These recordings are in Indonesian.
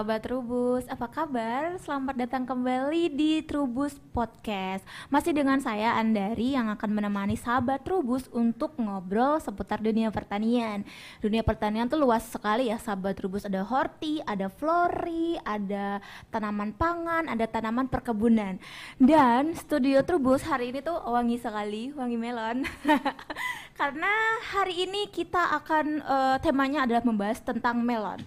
sahabat Trubus, apa kabar? Selamat datang kembali di Trubus Podcast. Masih dengan saya Andari yang akan menemani sahabat Trubus untuk ngobrol seputar dunia pertanian. Dunia pertanian tuh luas sekali ya sahabat Trubus, ada horti, ada flori, ada tanaman pangan, ada tanaman perkebunan. Dan studio Trubus hari ini tuh wangi sekali, wangi melon. Karena hari ini kita akan temanya adalah membahas tentang melon.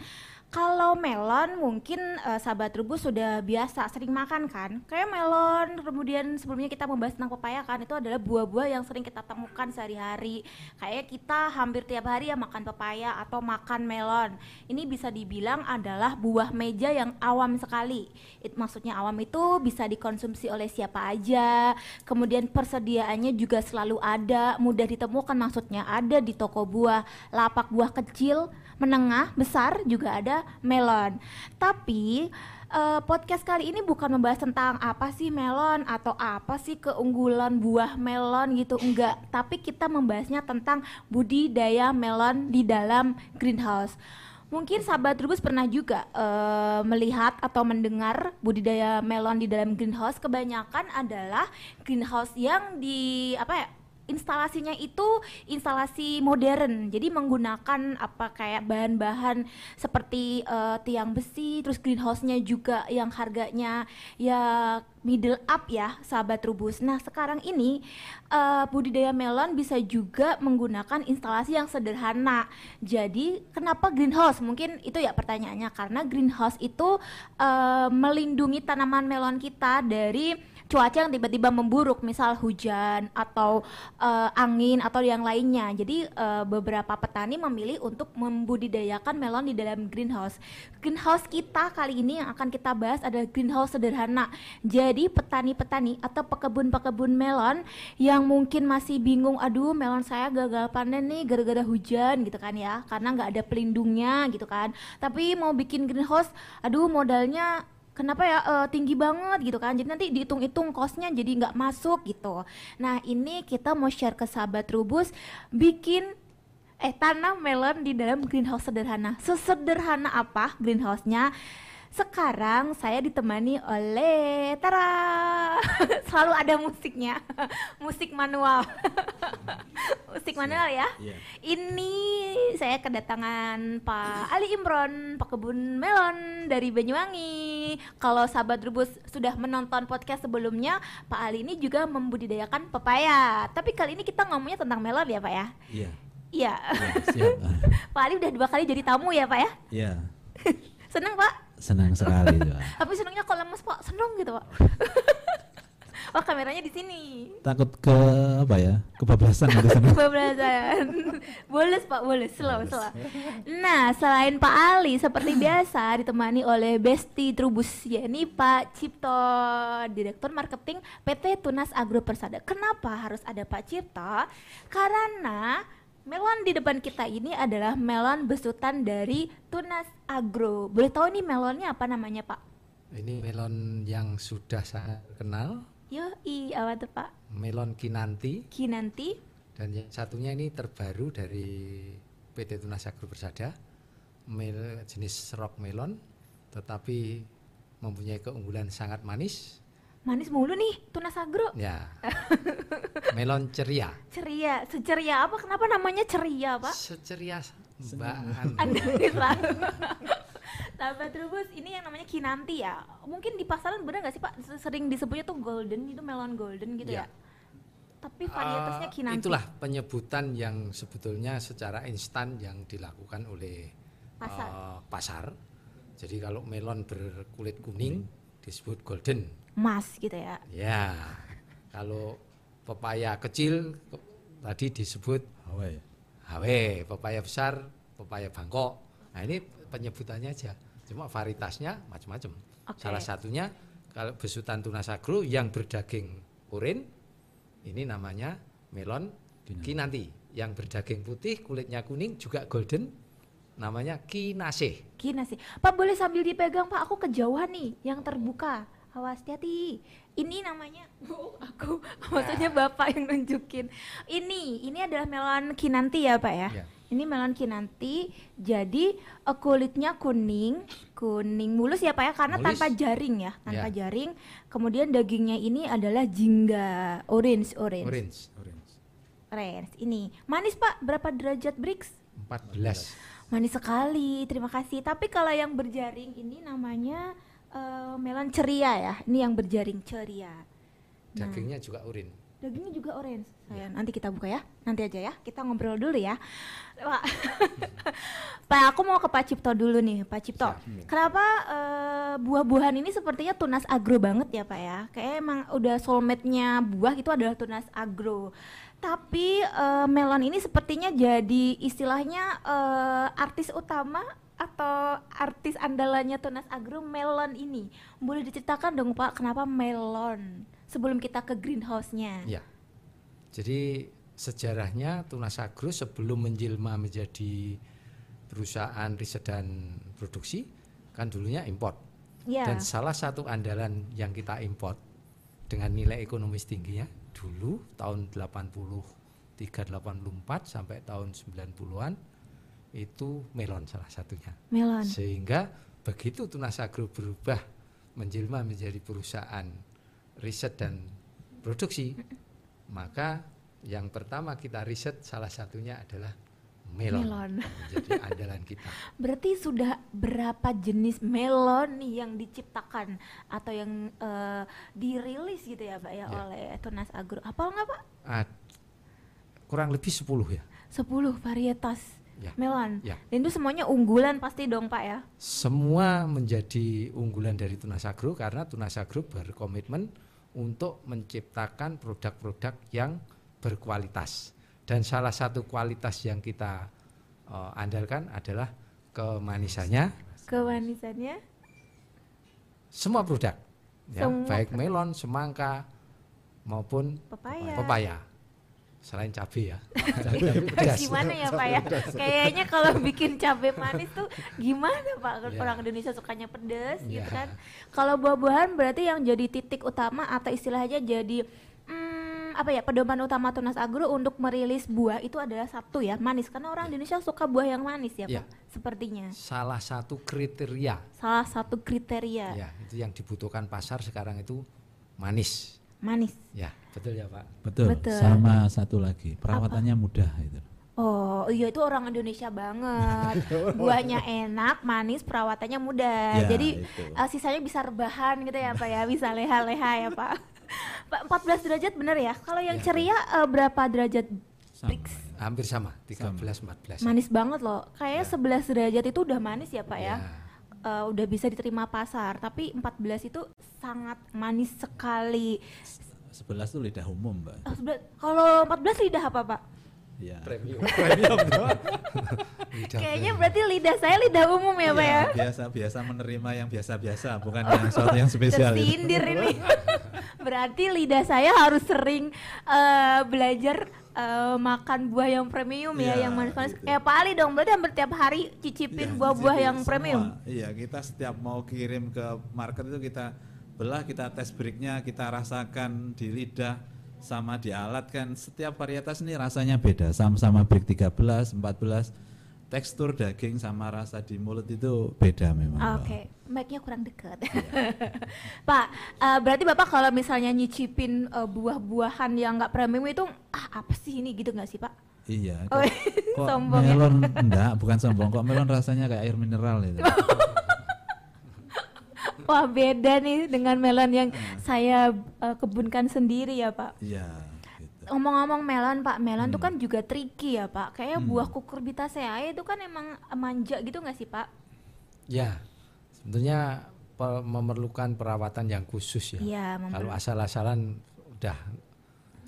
Kalau melon mungkin sahabat Trubus sudah biasa sering makan kan? Kayak melon, kemudian sebelumnya kita membahas tentang pepaya kan, itu adalah buah-buah yang sering kita temukan sehari-hari. Kayaknya kita hampir tiap hari ya makan pepaya atau makan melon. Ini bisa dibilang adalah buah meja yang awam sekali. Maksudnya awam itu bisa dikonsumsi oleh siapa aja. Kemudian persediaannya juga selalu ada, mudah ditemukan, maksudnya ada di toko buah, lapak buah kecil, menengah, besar juga ada melon. Tapi podcast kali ini bukan membahas tentang apa sih melon atau apa sih keunggulan buah melon gitu, enggak. Tapi kita membahasnya tentang budidaya melon di dalam greenhouse. Mungkin sahabat Trubus pernah juga melihat atau mendengar budidaya melon di dalam greenhouse. Kebanyakan adalah greenhouse yang di instalasinya itu instalasi modern, jadi menggunakan kayak bahan-bahan seperti tiang besi, terus greenhouse-nya juga yang harganya ya middle up ya sahabat Trubus. Nah sekarang ini budidaya melon bisa juga menggunakan instalasi yang sederhana. Jadi kenapa greenhouse? Mungkin itu ya pertanyaannya, karena greenhouse itu melindungi tanaman melon kita dari cuaca yang tiba-tiba memburuk, misal hujan atau angin atau yang lainnya. Jadi beberapa petani memilih untuk membudidayakan melon di dalam greenhouse. Greenhouse kita kali ini yang akan kita bahas adalah greenhouse sederhana. Jadi petani-petani atau pekebun-pekebun melon yang mungkin masih bingung, aduh melon saya gagal panen nih gara-gara hujan gitu kan ya, karena nggak ada pelindungnya gitu kan. Tapi mau bikin greenhouse, aduh modalnya kenapa ya tinggi banget gitu kan, jadi nanti dihitung-hitung kosnya jadi nggak masuk gitu. Nah ini kita mau share ke sahabat Trubus, bikin tanam melon di dalam greenhouse sederhana. Sesederhana apa greenhouse-nya? Sekarang saya ditemani oleh Tara. Selalu ada musiknya. Musik manual. Musik manual ya. Yeah. Ini saya kedatangan Pak Ali Imron, pekebun melon dari Banyuwangi. Kalau sahabat Trubus sudah menonton podcast sebelumnya, Pak Ali ini juga membudidayakan pepaya. Tapi kali ini kita ngomongnya tentang melon ya, Pak ya? Iya. Yeah. Iya. Pak Ali udah 2 kali jadi tamu ya, Pak ya? Iya. Yeah. Senang Pak? Senang sekali juga. Tapi senangnya kalau lemes Pak, senang gitu Pak. Wah kameranya di sini. Takut ke kebablasan gitu. Kebablasan. Boles Pak, boles, slow. Nah, selain Pak Ali seperti biasa ditemani oleh Besti Trubus, yakni Pak Cipto, Direktur Marketing PT Tunas Agro Persada. Kenapa harus ada Pak Cipto? Karena melon di depan kita ini adalah melon besutan dari Tunas Agro. Boleh tahu nih melonnya apa namanya Pak? Ini melon yang sudah saya kenal. Yoi, apa tuh Pak? Melon Kinanti. Kinanti. Dan yang satunya ini terbaru dari PT Tunas Agro Persada, jenis rock melon, tetapi mempunyai keunggulan sangat manis. Manis mulu nih, Tunas Agro. Ya. Melon ceria. Ceria, seceria apa? Kenapa namanya ceria, Pak? Seceria Mbak Andari. Sahabat Trubus, ini yang namanya Kinanti ya. Mungkin di pasaran benar nggak sih Pak? Sering disebutnya tuh golden, itu melon golden gitu ya. Tapi varietasnya Kinanti. Itulah penyebutan yang sebetulnya secara instan yang dilakukan oleh pasar. Jadi kalau melon berkulit kuning disebut golden. Mas gitu ya. Ya. Kalau pepaya kecil tadi disebut Hawaii, pepaya besar, pepaya Bangkok. Nah, ini penyebutannya aja. Cuma varietasnya macam-macam. Okay. Salah satunya kalau besutan Tunas Agro yang berdaging urin, ini namanya melon Kinanti. Yang berdaging putih, kulitnya kuning juga golden, namanya Kinasi. Kinasi. Pak boleh sambil dipegang Pak, aku kejauhan nih yang terbuka. Awas, hati-hati. Ini namanya, maksudnya Bapak yang nunjukin. Ini adalah melon Kinanti ya Pak ya? Ini melon Kinanti. Jadi kulitnya kuning mulus ya Pak ya, karena mulus. tanpa jaring. Kemudian dagingnya ini adalah jingga orange. Ini manis Pak, berapa derajat Brix? 14. Manis sekali, terima kasih. Tapi kalau yang berjaring ini namanya melon ceria ya. Ini yang berjaring ceria. Dagingnya juga orange. Dagingnya juga orange, sayang. Nanti kita buka ya, nanti aja ya. Kita ngobrol dulu ya, Pak. Pak, aku mau ke Pak Cipto dulu nih, Pak Cipto. Siap. Kenapa buah-buahan ini sepertinya tunas agro banget ya, Pak ya? Kayaknya emang udah soulmate-nya buah itu adalah tunas agro. Tapi melon ini sepertinya jadi istilahnya artis utama atau artis andalannya tunas agro melon ini. Boleh diceritakan dong, Pak, kenapa melon? Sebelum kita ke greenhouse-nya. Ya. Jadi sejarahnya Tunas Agro sebelum menjelma menjadi perusahaan riset dan produksi kan dulunya import. Ya. Dan salah satu andalan yang kita import dengan nilai ekonomis tingginya dulu tahun 83-84 sampai tahun 90-an itu melon salah satunya. Melon. Sehingga begitu Tunas Agro berubah menjelma menjadi perusahaan riset dan produksi, maka yang pertama kita riset salah satunya adalah melon. Jadi andalan kita. Berarti sudah berapa jenis melon nih yang diciptakan atau yang dirilis gitu ya Pak ya, oleh Tunas Agro? Apal nggak Pak? Kurang lebih 10 ya. 10 varietas melon. Ya. Dan itu semuanya unggulan pasti dong Pak ya? Semua menjadi unggulan dari Tunas Agro karena Tunas Agro berkomitmen untuk menciptakan produk-produk yang berkualitas. Dan salah satu kualitas yang kita andalkan adalah kemanisannya. Kemanisannya? Semua produk, ya, baik melon, semangka maupun pepaya. Selain cabai ya. Cabai pedas. Gimana ya Pak ya? Kayaknya kalau bikin cabai manis tuh gimana Pak? Orang Indonesia sukanya pedas gitu kan. Kalau buah-buahan berarti yang jadi titik utama atau istilahnya jadi pedoman utama Tunas Agro untuk merilis buah itu adalah satu ya, manis. Karena orang Indonesia suka buah yang manis ya Pak, sepertinya. Salah satu kriteria. Salah satu kriteria. Ya, itu yang dibutuhkan pasar sekarang itu manis. Ya, betul ya Pak. Betul. Sama satu lagi, perawatannya mudah itu. Oh, iya itu orang Indonesia banget. Buahnya enak, manis, perawatannya mudah. Ya, jadi sisanya bisa rebahan gitu ya Pak ya, bisa leha-leha ya Pak. Pak 14 derajat benar ya? Kalau yang ceria berapa derajat? Hampir sama, 13-14. Manis banget loh. Kayaknya 11 derajat itu udah manis ya Pak ya. Udah bisa diterima pasar, tapi 14 itu sangat manis sekali. 11 itu lidah umum, Mbak. Kalau 14 lidah apa, Pak? Ya. Premium. Kayaknya berarti lidah saya lidah umum ya, Pak ya. Biasa menerima yang biasa-biasa, bukan yang sesuatu yang spesial. Tersindir ini. Berarti lidah saya harus sering belajar makan buah yang premium ya, yang manis-manis gitu. Pak Ali dong, berarti hampir tiap hari cicipin buah-buah yang premium. Iya, kita setiap mau kirim ke market itu kita belah, kita tes breaknya, kita rasakan di lidah sama di alat kan. Setiap varietas ini rasanya beda, sama-sama break 13, 14, tekstur daging sama rasa di mulut itu beda memang. Oke. Mic-nya kurang dekat. Pak, berarti Bapak kalau misalnya nyicipin buah-buahan yang nggak premium itu apa sih ini gitu nggak sih Pak? Iya. Kok sombong melon ya? Enggak, bukan sombong. Kok melon rasanya kayak air mineral itu. Wah beda nih dengan melon yang saya kebunkan sendiri ya Pak. Iya. Ngomong-ngomong melon Pak, melon tuh kan juga tricky ya Pak. Kayaknya buah cucurbitaceae itu kan emang manja gitu nggak sih Pak? Ya. Tentunya memerlukan perawatan yang khusus ya. Kalau asal-asalan udah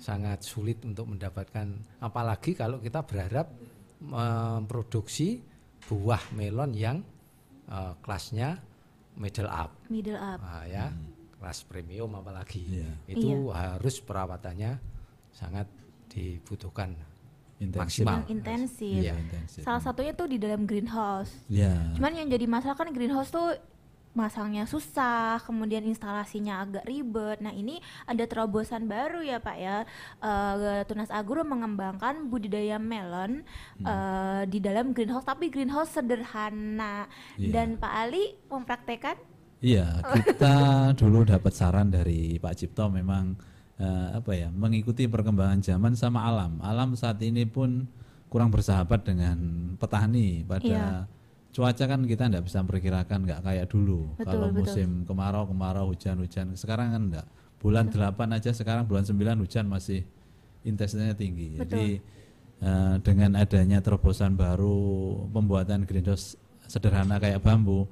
sangat sulit untuk mendapatkan, apalagi kalau kita berharap memproduksi buah melon yang kelasnya middle up. Kelas premium apalagi. Itu harus perawatannya sangat dibutuhkan. Intensif. Salah satunya tuh di dalam greenhouse. Cuman yang jadi masalah kan greenhouse tuh masangnya susah, kemudian instalasinya agak ribet. Nah ini ada terobosan baru ya Pak ya, Tunas Agro mengembangkan budidaya melon di dalam greenhouse, tapi greenhouse sederhana. Dan Pak Ali mempraktekan? Iya, kita dulu dapat saran dari Pak Cipto memang mengikuti perkembangan zaman sama alam. Alam saat ini pun kurang bersahabat dengan petani pada cuaca kan kita tidak bisa perkirakan, nggak kayak dulu. Kalau musim kemarau hujan-hujan, sekarang kan enggak. Bulan 8 aja sekarang bulan 9 hujan masih intensitasnya tinggi. Jadi dengan adanya terobosan baru pembuatan greenhouse sederhana kayak bambu,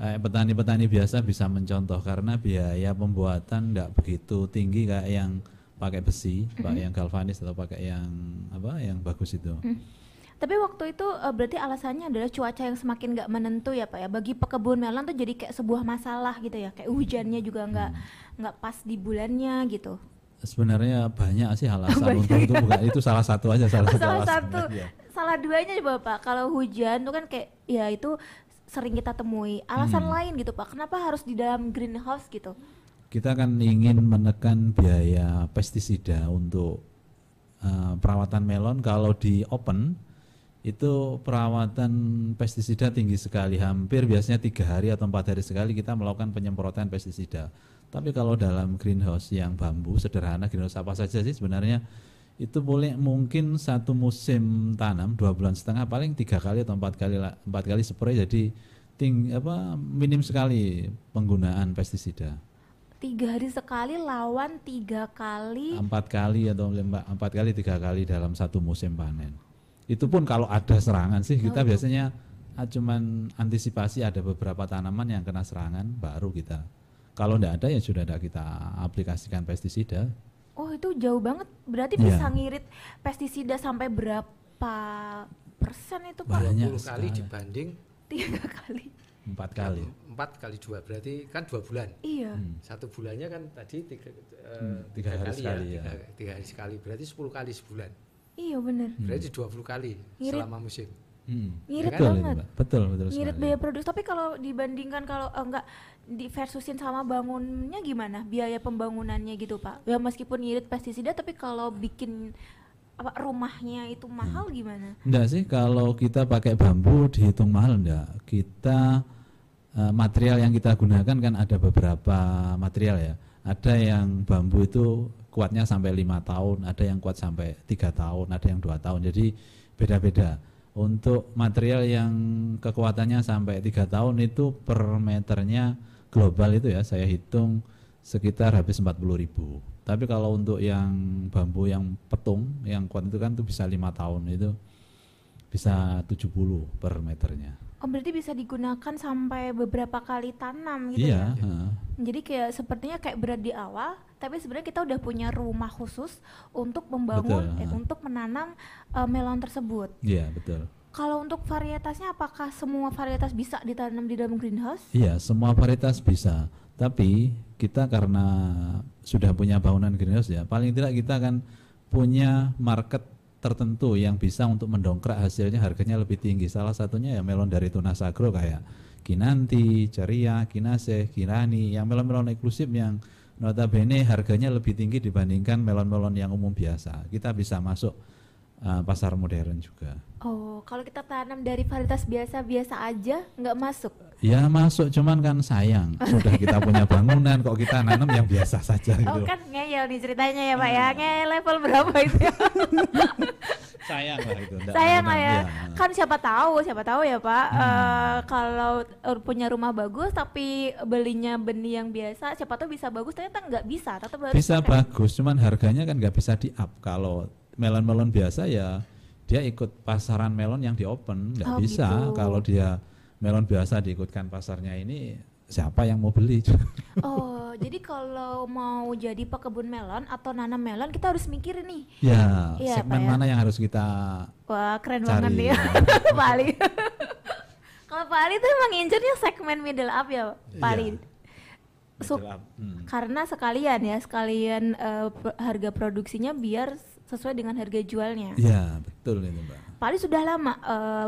petani-petani biasa bisa mencontoh karena biaya pembuatan enggak begitu tinggi kayak yang pakai besi, pakai yang galvanis atau pakai yang apa, yang bagus itu. Tapi waktu itu berarti alasannya adalah cuaca yang semakin nggak menentu ya Pak ya, bagi pekebun melon tuh jadi kayak sebuah masalah gitu ya, kayak hujannya juga nggak pas di bulannya gitu. Sebenarnya banyak sih alasan untuk itu, bukan itu salah satu aja, salah duanya coba Pak. Kalau hujan tuh kan kayak ya itu sering kita temui, alasan lain gitu Pak, kenapa harus di dalam greenhouse gitu? Kita kan ingin menekan biaya pestisida untuk perawatan melon. Kalau di open itu perawatan pestisida tinggi sekali, hampir biasanya 3 hari atau 4 hari sekali kita melakukan penyemprotan pestisida. Tapi kalau dalam greenhouse yang bambu sederhana, greenhouse apa saja sih sebenarnya, itu boleh mungkin satu musim tanam 2,5 bulan paling 3 kali atau 4 kali spray. Jadi minim sekali penggunaan pestisida. 3 hari sekali lawan 3 kali. 4 kali atau 4 kali 3 kali dalam satu musim panen. Itu pun kalau ada serangan sih kita biasanya cuman antisipasi, ada beberapa tanaman yang kena serangan baru kita. Kalau tidak ada ya sudah tidak kita aplikasikan pestisida. Oh itu jauh banget, berarti bisa ngirit pestisida sampai berapa persen itu Pak? Banyak 10 kali dibanding 3 kali. 4 kali. 4 kali 2 berarti kan 2 bulan. Iya. 1 bulannya kan tadi 3 hari sekali. Berarti 10 kali sebulan. Iya benar. Berarti 20 kali ngirit selama musim. Ngirit ya kan? Banget. Betul. Ngirit biaya produksi. Tapi kalau dibandingkan kalau enggak diversusin sama bangunnya gimana? Biaya pembangunannya gitu Pak. Ya meskipun ngirit pestisida, tapi kalau bikin apa rumahnya itu mahal gimana? Enggak sih, kalau kita pakai bambu dihitung mahal enggak? Kita material yang kita gunakan kan ada beberapa material ya. Ada yang bambu itu kuatnya sampai 5 tahun, ada yang kuat sampai 3 tahun, ada yang 2 tahun. Jadi beda-beda. Untuk material yang kekuatannya sampai 3 tahun itu per meternya global itu ya saya hitung sekitar habis 40.000. Tapi kalau untuk yang bambu yang petung, yang kuat itu kan tuh bisa 5 tahun itu bisa 70 per meternya. Oh berarti bisa digunakan sampai beberapa kali tanam gitu ya? Iya. Jadi kayak sepertinya kayak berat di awal, tapi sebenarnya kita udah punya rumah khusus untuk membangun, untuk menanam melon tersebut. Iya betul. Kalau untuk varietasnya apakah semua varietas bisa ditanam di dalam greenhouse? Iya semua varietas bisa, tapi kita karena sudah punya bangunan greenhouse ya, paling tidak kita akan punya market tertentu yang bisa untuk mendongkrak hasilnya, harganya lebih tinggi. Salah satunya ya melon dari Tunas Agro kayak Kinanti, Ceria, Kinasi, Kirani, yang melon-melon eksklusif yang notabene harganya lebih tinggi dibandingkan melon-melon yang umum biasa. Kita bisa masuk pasar modern juga. Oh, kalau kita tanam dari varietas biasa-biasa aja nggak masuk? Ya masuk, cuman kan sayang sudah kita punya bangunan kok kita nanam yang biasa saja gitu. Oh kan ngeyel nih ceritanya ya Pak ya, ngeyel level berapa itu ya? Sayang lah itu. Sayang lah ya. Kan siapa tahu ya Pak. Kalau punya rumah bagus tapi belinya benih yang biasa, siapa tahu bisa bagus ternyata nggak bisa. Bisa bagus, cuman harganya kan nggak bisa di-up. Kalau melon-melon biasa ya dia ikut pasaran melon yang di open, nggak bisa gitu. Kalau dia melon biasa diikutkan pasarnya ini, siapa yang mau beli? Oh, jadi kalau mau jadi pekebun melon atau nanam melon kita harus mikir nih. Ya segmen mana yang harus kita cari. Wah, keren banget ya. Pak Ali. Kalau Pak Ali itu emang incernya segmen middle up ya Pak Ali? Karena sekalian harga produksinya biar sesuai dengan harga jualnya. Iya betul ini Mbak. Pak Ali sudah lama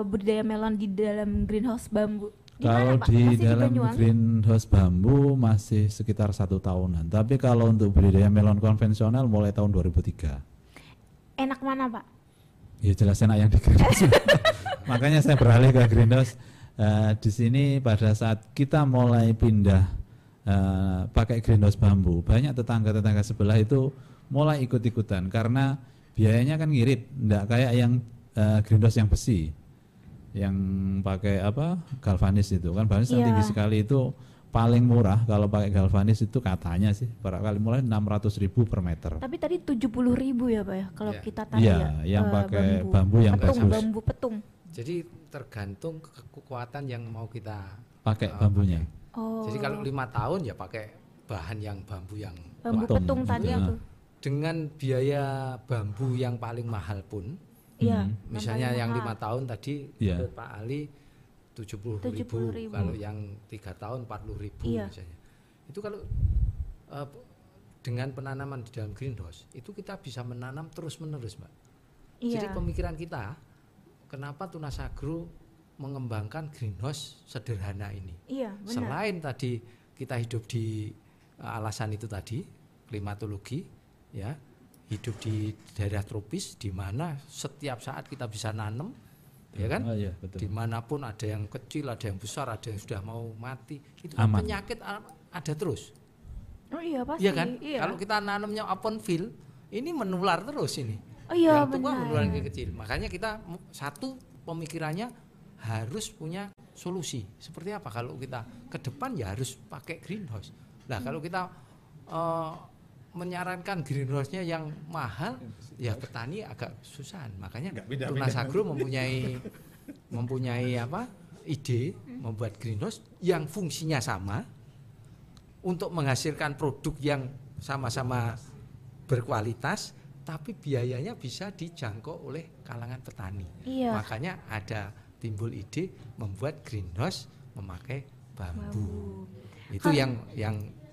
budidaya melon di dalam greenhouse bambu? Kalau di dalam greenhouse bambu masih sekitar 1 tahunan. Tapi kalau untuk budidaya melon konvensional mulai tahun 2003. Enak mana, Pak? Ya jelas enak yang di greenhouse. Makanya saya beralih ke greenhouse. Di sini pada saat kita mulai pindah pakai greenhouse bambu, banyak tetangga-tetangga sebelah itu mulai ikut-ikutan karena biayanya kan ngirit, enggak kayak yang greenhouse yang besi, yang pakai apa galvanis itu kan bahannya tinggi sekali. Itu paling murah kalau pakai galvanis itu katanya sih barangkali mulai 600.000 per meter. Tapi tadi 70.000 ya Pak ya kalau kita tanya yang pakai bambu yang petung, bagus. Bambu petung. Jadi tergantung kekuatan yang mau kita pakai bambunya. Oh. Jadi kalau 5 tahun ya pakai bahan yang bambu petung tadi itu. Dengan biaya bambu yang paling mahal pun misalnya yang 5 tahun tadi menurut Pak Ali 70.000, kalau yang 3 tahun 40.000 misalnya. Itu kalau dengan penanaman di dalam greenhouse itu kita bisa menanam terus menerus, Mbak. Jadi pemikiran kita kenapa Tunas Agro mengembangkan greenhouse sederhana ini. Iya, benar. Selain tadi kita hidup di alasan itu tadi klimatologi ya. Hidup di daerah tropis di mana setiap saat kita bisa nanam, ya kan? Oh, iya, betul. Dimanapun ada yang kecil, ada yang besar, ada yang sudah mau mati. Itu aman. Penyakit ada terus. Oh iya pasti. Iya kan? Iya. Kalau kita nanamnya aponvil, ini menular terus ini. Oh iya, yang tua menular ke kecil. Makanya kita satu pemikirannya harus punya solusi. Seperti apa kalau kita ke depan ya harus pakai greenhouse. Nah kalau kita menyarankan greenhouse-nya yang mahal, ya petani agak susahan. Makanya Tunas Agro mempunyai apa ide membuat greenhouse yang fungsinya sama untuk menghasilkan produk yang sama-sama berkualitas, tapi biayanya bisa dijangkau oleh kalangan petani. Iya. Makanya ada timbul ide membuat greenhouse memakai bambu. Itu yang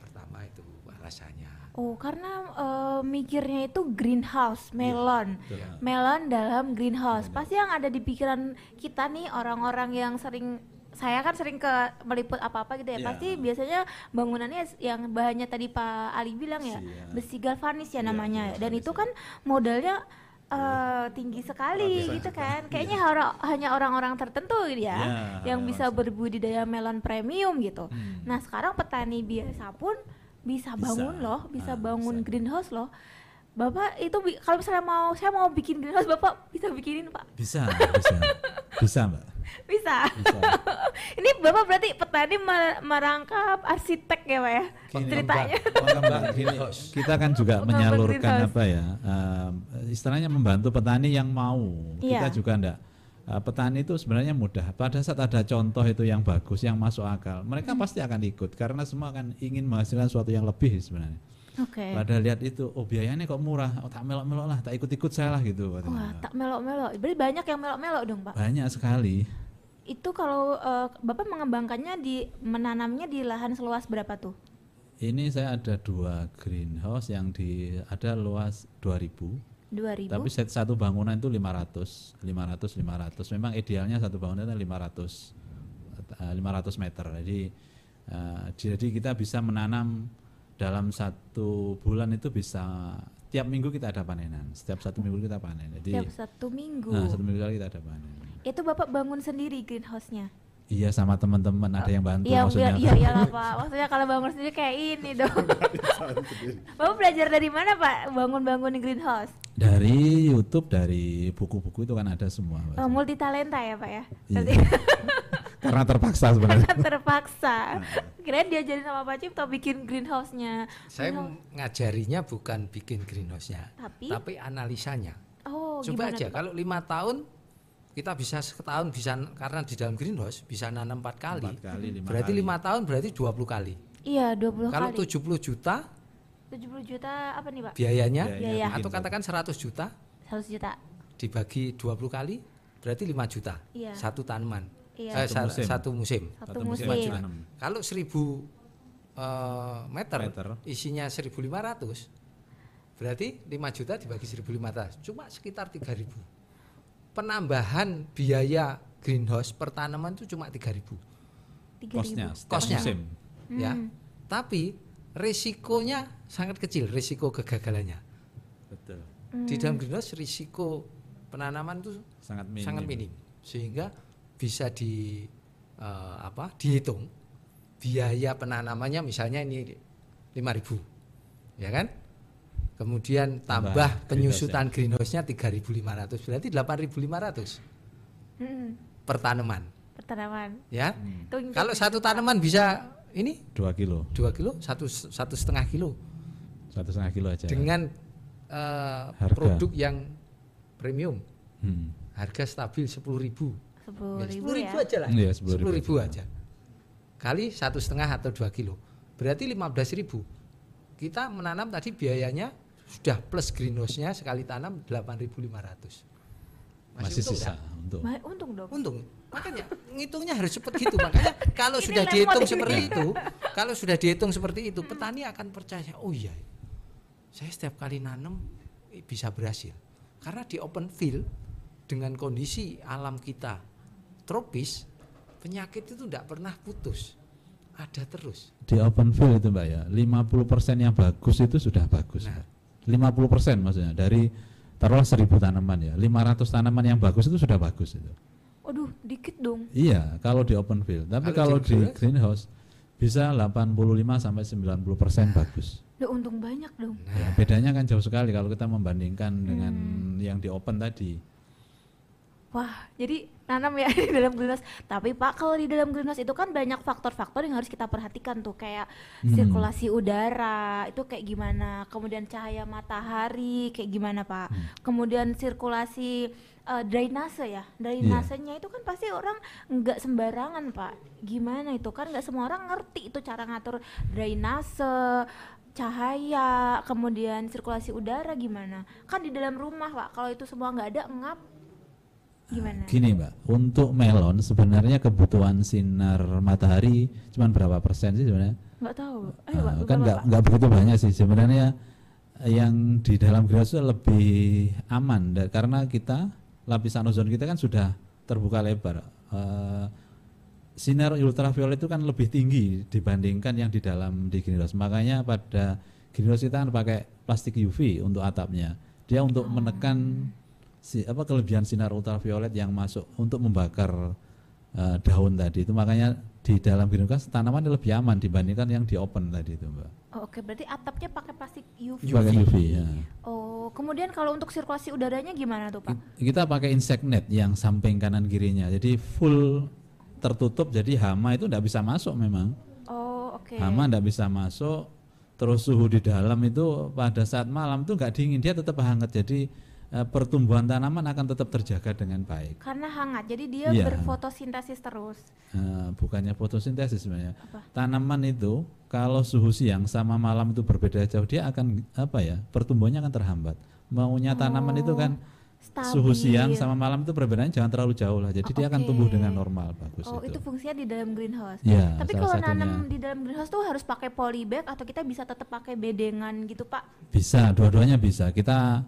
pertama itu rasanya. Oh, karena mikirnya itu greenhouse, melon. Yeah. Melon dalam greenhouse. Pasti yang ada di pikiran kita nih orang-orang yang sering, saya kan sering ke meliput apa-apa gitu ya. Yeah. Pasti biasanya bangunannya yang bahannya tadi Pak Ali bilang ya, besi galvanis ya namanya. Dan itu kan modalnya tinggi sekali gitu kan. Kayaknya hanya orang-orang tertentu yang bisa berbudidaya melon premium gitu. Nah, sekarang petani biasa pun bisa bangun greenhouse loh. Bapak itu kalau misalnya saya mau bikin greenhouse, Bapak bisa bikinin, Pak? Bisa. Bisa, Mbak. Bisa. Ini Bapak berarti petani merangkap arsitek ya, Pak ya? Gini, ceritanya. Kita kan juga menyalurkan apa ya? Istilahnya membantu petani yang mau. Kita juga enggak. Petani itu sebenarnya mudah. Pada saat ada contoh itu yang bagus, yang masuk akal, mereka pasti akan ikut karena semua akan ingin menghasilkan sesuatu yang lebih sebenarnya. Okay. Pada lihat itu, biayanya kok murah, tak melok-melok lah, tak ikut-ikut saya lah gitu. Wah, tak melok-melok. Berarti banyak yang melok-melok dong, Pak? Banyak sekali. Itu kalau Bapak mengembangkannya menanamnya di lahan seluas berapa tuh? Ini saya ada 2 greenhouse yang ada luas 2.000. Tapi set satu bangunan itu 500. Memang idealnya satu bangunan itu 500 meter. Jadi kita bisa menanam dalam 1 bulan itu bisa tiap minggu kita ada panenan. Setiap 1 minggu kita panen. Jadi, setiap 1 minggu. Nah, 1 minggu kali kita ada panen. Itu Bapak bangun sendiri greenhouse-nya? Iya, sama teman-teman ada yang bantu maksudnya. Iya lah Pak. Maksudnya kalau bangun sendiri kayak ini dong. Bapak belajar dari mana Pak bangun-bangun greenhouse? Dari YouTube, dari buku-buku itu kan ada semua. Multi talenta ya Pak ya. Iya. Karena terpaksa sebenarnya. Kirain diajarin sama Pak Cipto bikin greenhouse-nya. Saya ngajarinya bukan bikin greenhouse-nya, tapi analisanya. Oh, coba aja Pak? Kalau 5 tahun kita bisa setahun bisa karena di dalam greenhouse bisa nanam 4 kali. 5 berarti 5 tahun berarti 20 kali. Iya, 20 kali. Kalau 70 juta. 70 juta apa nih, Pak? Biayanya atau katakan 100 juta. 100 juta. Dibagi 20 kali berarti 5 juta. Iya. Satu tanaman. Iya. Satu musim. Juta. Kalau 1000 meter isinya 1.500. Berarti 5 juta dibagi 1.500. Cuma sekitar 3.000. Penambahan biaya greenhouse per tanaman itu cuma 3.000. Kosnya. Ya. Tapi risikonya sangat kecil, risiko kegagalannya. Betul. Di dalam greenhouse risiko penanaman itu sangat minim. Sehingga bisa dihitung biaya penanamannya, misalnya ini 5.000. Ya kan? Kemudian tambah penyusutan greenhouse-nya 3.500, berarti 8.500. Per tanaman. Ya. Kalau satu tanaman bisa ini 2 kilo, 1,5 kilo. 1,5 kilo aja. dengan produk yang premium. Harga stabil 10.000. 10.000 aja lah. 10.000 aja. Kali 1,5 atau 2 kilo. Berarti 15.000. Kita menanam tadi biayanya sudah plus greenhouse-nya sekali tanam 8.500. Masih sisa. Untung. Makanya ngitungnya harus cepat gitu. Makanya kalau sudah dihitung seperti itu, petani akan percaya, oh iya, saya setiap kali nanam bisa berhasil. Karena di open field dengan kondisi alam kita tropis, penyakit itu tidak pernah putus. Ada terus. Di open field itu Mbak ya, 50% yang bagus itu sudah bagus. Nah. 50% maksudnya dari taruhlah 1.000 tanaman ya, 500 tanaman yang bagus itu sudah bagus itu. Aduh, dikit dong. Iya, kalau di open field. Tapi kalau di greenhouse bisa 85-90% bagus. Loh, untung banyak dong. Nah. Ya, bedanya kan jauh sekali kalau kita membandingkan dengan yang di open tadi. Wah, jadi nanam ya di dalam greenhouse. Tapi Pak, kalau di dalam greenhouse itu kan banyak faktor-faktor yang harus kita perhatikan tuh, kayak sirkulasi udara itu kayak gimana, kemudian cahaya matahari kayak gimana Pak, kemudian sirkulasi drainasenya itu kan pasti orang nggak sembarangan Pak. Gimana itu kan nggak semua orang ngerti itu cara ngatur drainase, cahaya, kemudian sirkulasi udara gimana. Kan di dalam rumah Pak, kalau itu semua nggak ada ngap. Gimana? Gini Mbak, untuk melon sebenarnya kebutuhan sinar matahari cuman berapa persen sih sebenarnya? Nggak tahu. Kan nggak begitu banyak sih sebenarnya. Yang di dalam greenhouse lebih aman karena kita lapisan ozon kita kan sudah terbuka lebar. Sinar ultraviolet itu kan lebih tinggi dibandingkan yang di dalam di greenhouse. Makanya pada greenhouse kita kan pakai plastik UV untuk atapnya. Dia untuk menekan kelebihan sinar ultraviolet yang masuk untuk membakar daun tadi itu. Makanya di dalam greenhouse tanaman lebih aman dibandingkan yang di open tadi itu Mbak. Oh, oke, berarti atapnya pakai plastik UV. Pakai UV ya. Oh, kemudian kalau untuk sirkulasi udaranya gimana tuh Pak? Kita pakai insect net yang samping kanan kirinya. Jadi full tertutup, jadi hama itu tidak bisa masuk memang. Oh, oke. Hama tidak bisa masuk. Terus suhu di dalam itu pada saat malam itu nggak dingin, dia tetap hangat. Jadi pertumbuhan tanaman akan tetap terjaga dengan baik. Karena hangat, jadi dia berfotosintesis terus. Bukannya fotosintesis sebenarnya. Apa? Tanaman itu kalau suhu siang sama malam itu berbeda jauh, dia akan pertumbuhannya akan terhambat. Maunya tanaman itu kan stabil. Suhu siang sama malam itu perbedaannya jangan terlalu jauh lah. Jadi dia akan tumbuh dengan normal, bagus. Oh, itu fungsinya di dalam greenhouse. Ya, tapi kalau nanam di dalam greenhouse tuh harus pakai polybag atau kita bisa tetap pakai bedengan gitu Pak? Bisa, dua-duanya bisa. Kita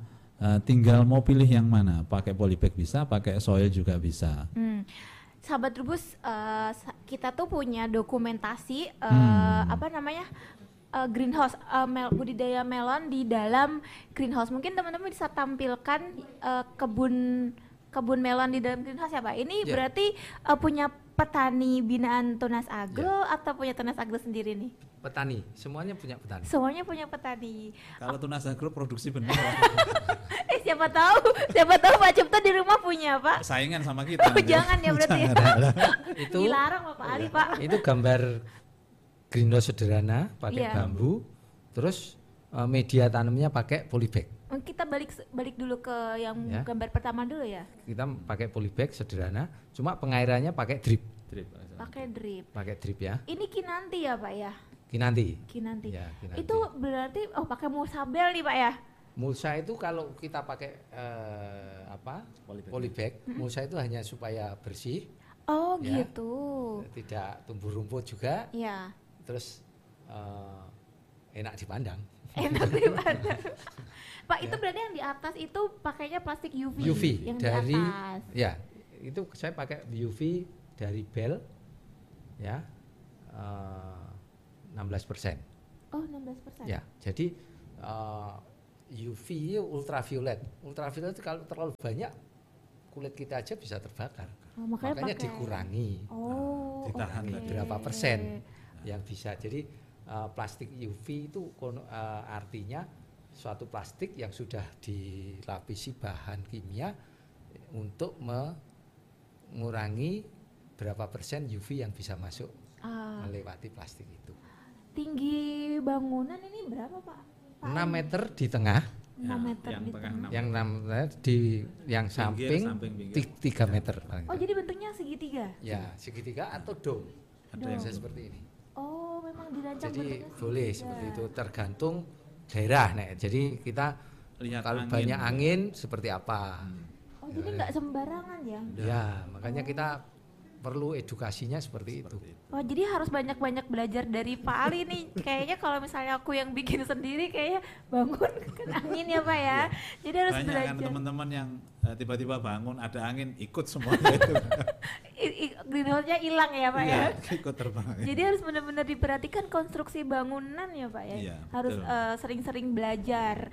tinggal mau pilih yang mana, pakai polybag bisa, pakai soil juga bisa. Sahabat Trubus, kita tuh punya dokumentasi greenhouse, budidaya melon di dalam greenhouse. Mungkin teman-teman bisa tampilkan kebun melon di dalam greenhouse ya Pak. Ini berarti punya petani binaan Tunas Agro atau punya Tunas Agro sendiri nih? Petani, semuanya punya petani. Kalau Tunas Agro produksi benar. siapa tahu Pak Cipto di rumah punya Pak. Saingan sama kita. Oh, jangan ya berarti. Itu dilarang Pak Ali Pak. Itu gambar greenhouse sederhana pakai bambu, terus media tanamnya pakai polybag. Kita balik dulu ke yang gambar pertama dulu ya. Kita pakai polybag sederhana, cuma pengairannya pakai drip. Pakai drip ya. Ini Kinanti ya Pak ya. Kinanti. Ya, Kinanti. Itu berarti pakai mulsabel nih Pak ya. Mulsa itu kalau kita pakai polybag, mulsa itu hanya supaya bersih. Oh ya, gitu. Tidak tumbuh rumput juga. Iya. Terus enak dipandang. Pak, itu berarti yang di atas itu pakainya plastik UV yang dari, di atas. Ya, itu saya pakai UV dari Bell ya. 16%. Oh, 16%. Ya, jadi UV, ultraviolet. Ultraviolet itu kalau terlalu banyak kulit kita aja bisa terbakar. Oh, makanya dikurangi. Oh, ditahan berapa persen yang bisa. Jadi plastik UV itu artinya suatu plastik yang sudah dilapisi bahan kimia untuk mengurangi berapa persen UV yang bisa masuk melewati plastik itu. Tinggi bangunan ini berapa, Pak? 6 meter di tengah. 6 meter di samping 3 meter. Oh, jadi bentuknya segitiga? Ya, segitiga atau dom. Ada yang seperti ini. Oh, memang dirancang bentuknya. Jadi boleh seperti itu, tergantung daerah, jadi kita lihat kalau banyak angin seperti apa. Oh, jadi nggak sembarangan ya? Ya, makanya kita perlu edukasinya seperti itu. Oh, jadi harus banyak-banyak belajar dari Pak Ali nih. Kayaknya kalau misalnya aku yang bikin sendiri, kayaknya bangun kena angin ya Pak ya. Jadi harus banyak belajar. Banyak kan teman-teman yang tiba-tiba bangun ada angin, ikut semuanya itu. Greenhouse-nya hilang ya Pak ya. Ikut terbang. Jadi harus benar-benar diperhatikan konstruksi bangunan ya Pak ya. Iya, harus sering-sering belajar.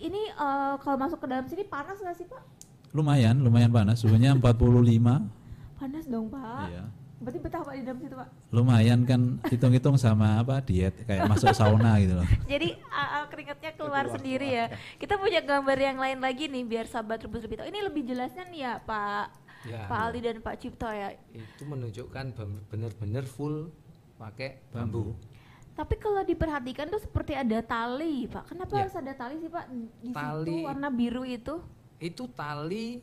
Ini kalau masuk ke dalam sini panas nggak sih Pak? Lumayan panas. Suhunya 45. Panas dong Pak. Iya. Berarti betah Pak di dalam situ Pak? Lumayan kan, hitung-hitung sama apa diet kayak masuk sauna gitu loh. Jadi keringatnya keluar sendiri ya. Kita punya gambar yang lain lagi nih biar sahabat Trubus lebih tahu. Ini lebih jelasnya nih ya Pak Ali dan Pak Cipto ya. Itu menunjukkan benar-benar full pakai bambu. Tapi kalau diperhatikan tuh seperti ada tali Pak. Kenapa harus ada tali sih Pak? Di situ warna biru itu? Itu tali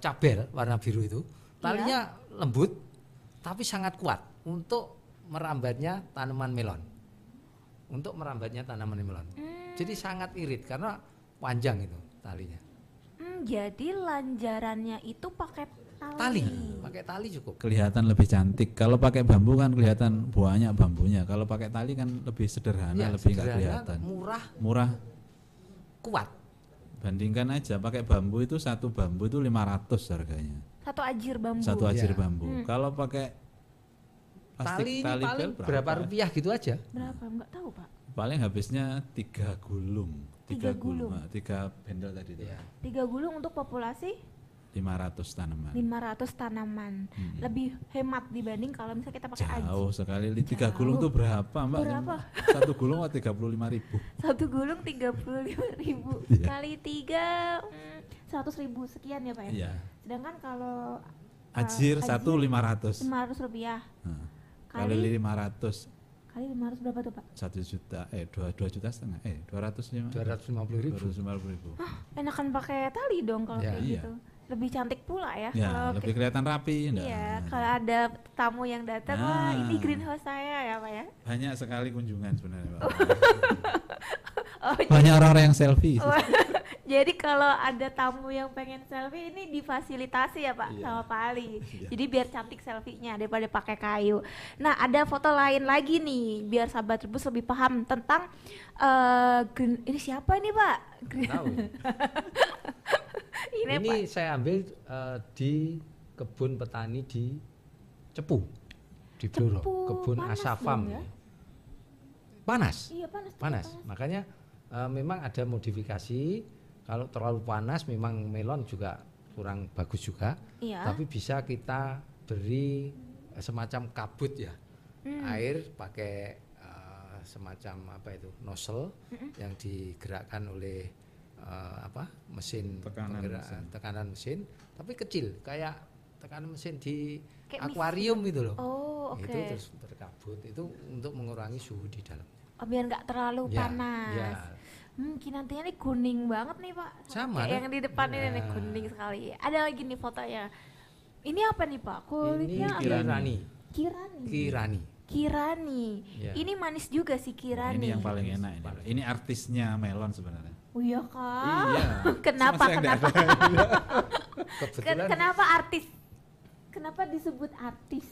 cabel warna biru itu. Talinya lembut tapi sangat kuat untuk merambatnya tanaman melon. Jadi sangat irit karena panjang itu talinya. Jadi lanjarannya itu pakai tali. Pakai tali cukup. Kelihatan lebih cantik. Kalau pakai bambu kan kelihatan banyak bambunya. Kalau pakai tali kan lebih sederhana, lebih nggak kelihatan. Murah. Kuat. Bandingkan aja pakai bambu itu satu bambu itu 500 harganya. Satu ajir bambu. Kalau pakai plastik tali berapa rupiah gitu aja? Berapa? Enggak tahu, Pak. Paling habisnya 3 gulung. 3 gulung. 3 bendel tadi itu. 3 gulung untuk populasi 500 tanaman. Lebih hemat dibanding kalau misalnya kita pakai ajir. Jauh sekali. 3 gulung itu berapa, Mbak? Berapa? 1 gulung 35.000. 1 gulung 35.000 kali 3 100.000 sekian ya Pak ya. Sedangkan kalau ajir 1.500. 500 rupiah. Kali 500. Kali 500 berapa tuh Pak? 2,5 juta. 250.000. Enakan pakai tali dong kalau kayak gitu. Lebih cantik pula ya. Ya, lebih kelihatan rapi. Iya, kalau ada tamu yang datang, wah ini greenhouse saya ya Pak ya. Banyak sekali kunjungan sebenarnya Pak. Banyak orang-orang yang selfie. Jadi kalau ada tamu yang pengen selfie ini difasilitasi ya Pak sama Pak Ali. Jadi biar cantik selfie-nya daripada pakai kayu. Nah, ada foto lain lagi nih biar sahabat Trubus lebih paham tentang green. Ini siapa nih Pak? Tahu. Ini saya ambil di kebun petani di Cepu. Di Blora, kebun Asafam. Ya? Panas. Iya, panas. Makanya memang ada modifikasi. Kalau terlalu panas memang melon juga kurang bagus juga, tapi bisa kita beri semacam kabut ya, air pakai semacam apa itu nozzle yang digerakkan oleh mesin tekanan mesin, tapi kecil kayak tekanan mesin di akuarium gitu loh. Itu terus berkabut itu untuk mengurangi suhu di dalamnya. Oh, biar nggak terlalu panas. Ya. Kinantinya ini kuning banget nih Pak. Sama. Yang di depan ini kuning sekali. Ada lagi nih fotonya. Ini apa nih Pak? Kulitnya ini Kirani. Ya. Ini manis juga sih Kirani. Ini yang paling enak ini. Ini artisnya melon sebenarnya. Oh iya Kak. Iya. Kenapa? Kenapa artis? Kenapa disebut artis?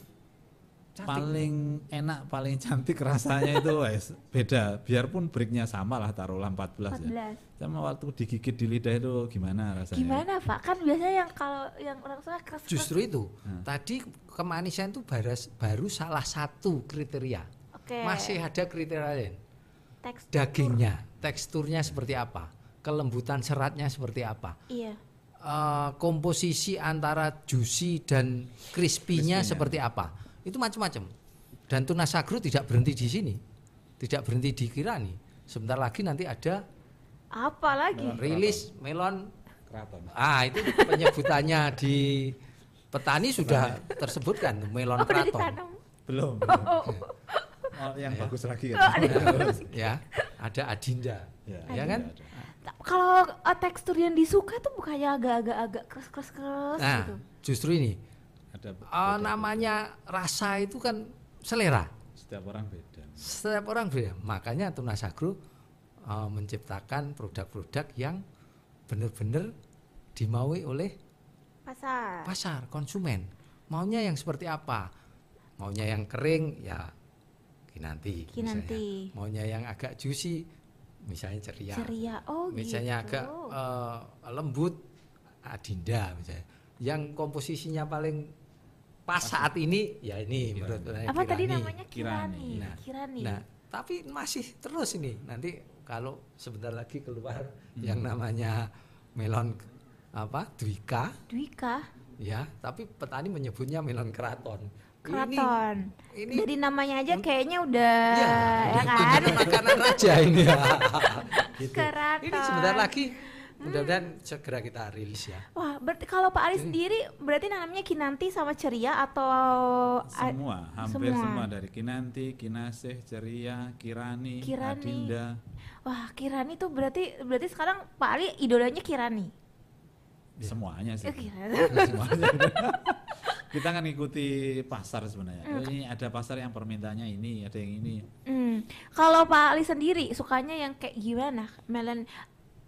Cantik. Paling enak, paling cantik rasanya itu wes beda. Biarpun breaknya sama lah, taruhlah 14 ya. Sama waktu digigit di lidah itu gimana rasanya? Gimana Pak? Kan biasanya yang kalau yang orang suka keras. Justru itu. Nah. Tadi kemanisan itu baru salah satu kriteria. Okay. Masih ada kriteria lain. Tekstur. Dagingnya, teksturnya seperti apa? Kelembutan seratnya seperti apa? Iya. Komposisi antara juicy dan crispy-nya seperti apa? Itu macam-macam. Dan Tunas Agro tidak berhenti di sini, tidak berhenti di Kirani. Sebentar lagi nanti ada apa lagi? Rilis Melon Keraton. Ah, itu penyebutannya di petani sudah tersebutkan Melon Keraton. Belum. Oh, yang bagus lagi kan? Ya, ada Adinda. Ya kan? Kalau tekstur yang disuka tuh bukannya agak-agak keras-keras gitu. Justru ini. Namanya rasa itu kan selera. Setiap orang beda. Makanya Tunas Agro menciptakan produk-produk yang benar-benar dimaui oleh pasar, konsumen. Maunya yang seperti apa? Maunya yang kering ya Kinanti. Maunya yang agak juicy misalnya Ceria. Oh, misalnya gitu. Agak lembut Adinda misalnya. Yang komposisinya paling pas saat ini ya ini menurut saya apa Kirani. Tadi namanya Kirani. Nah, tapi masih terus ini nanti kalau sebentar lagi keluar yang namanya melon Dwika ya, tapi petani menyebutnya melon Keraton. Ini dari namanya aja kayaknya udah ya kan makanan raja ini ya. Gitu. Keraton. Ini sebentar lagi mudah-mudahan segera kita rilis ya. Wah, berarti kalau Pak Ali sendiri berarti namanya Kinanti sama Ceria atau hampir semua dari Kinanti, Kinasih, Ceria, Kirani, Adinda. Wah, Kirani tuh berarti sekarang Pak Ali idolanya Kirani. Semuanya sih. Semuanya. Kita kan ngikuti pasar sebenarnya. Ini ada pasar yang permintaannya ini, ada yang ini. Kalau Pak Ali sendiri sukanya yang kayak gimana? Melon.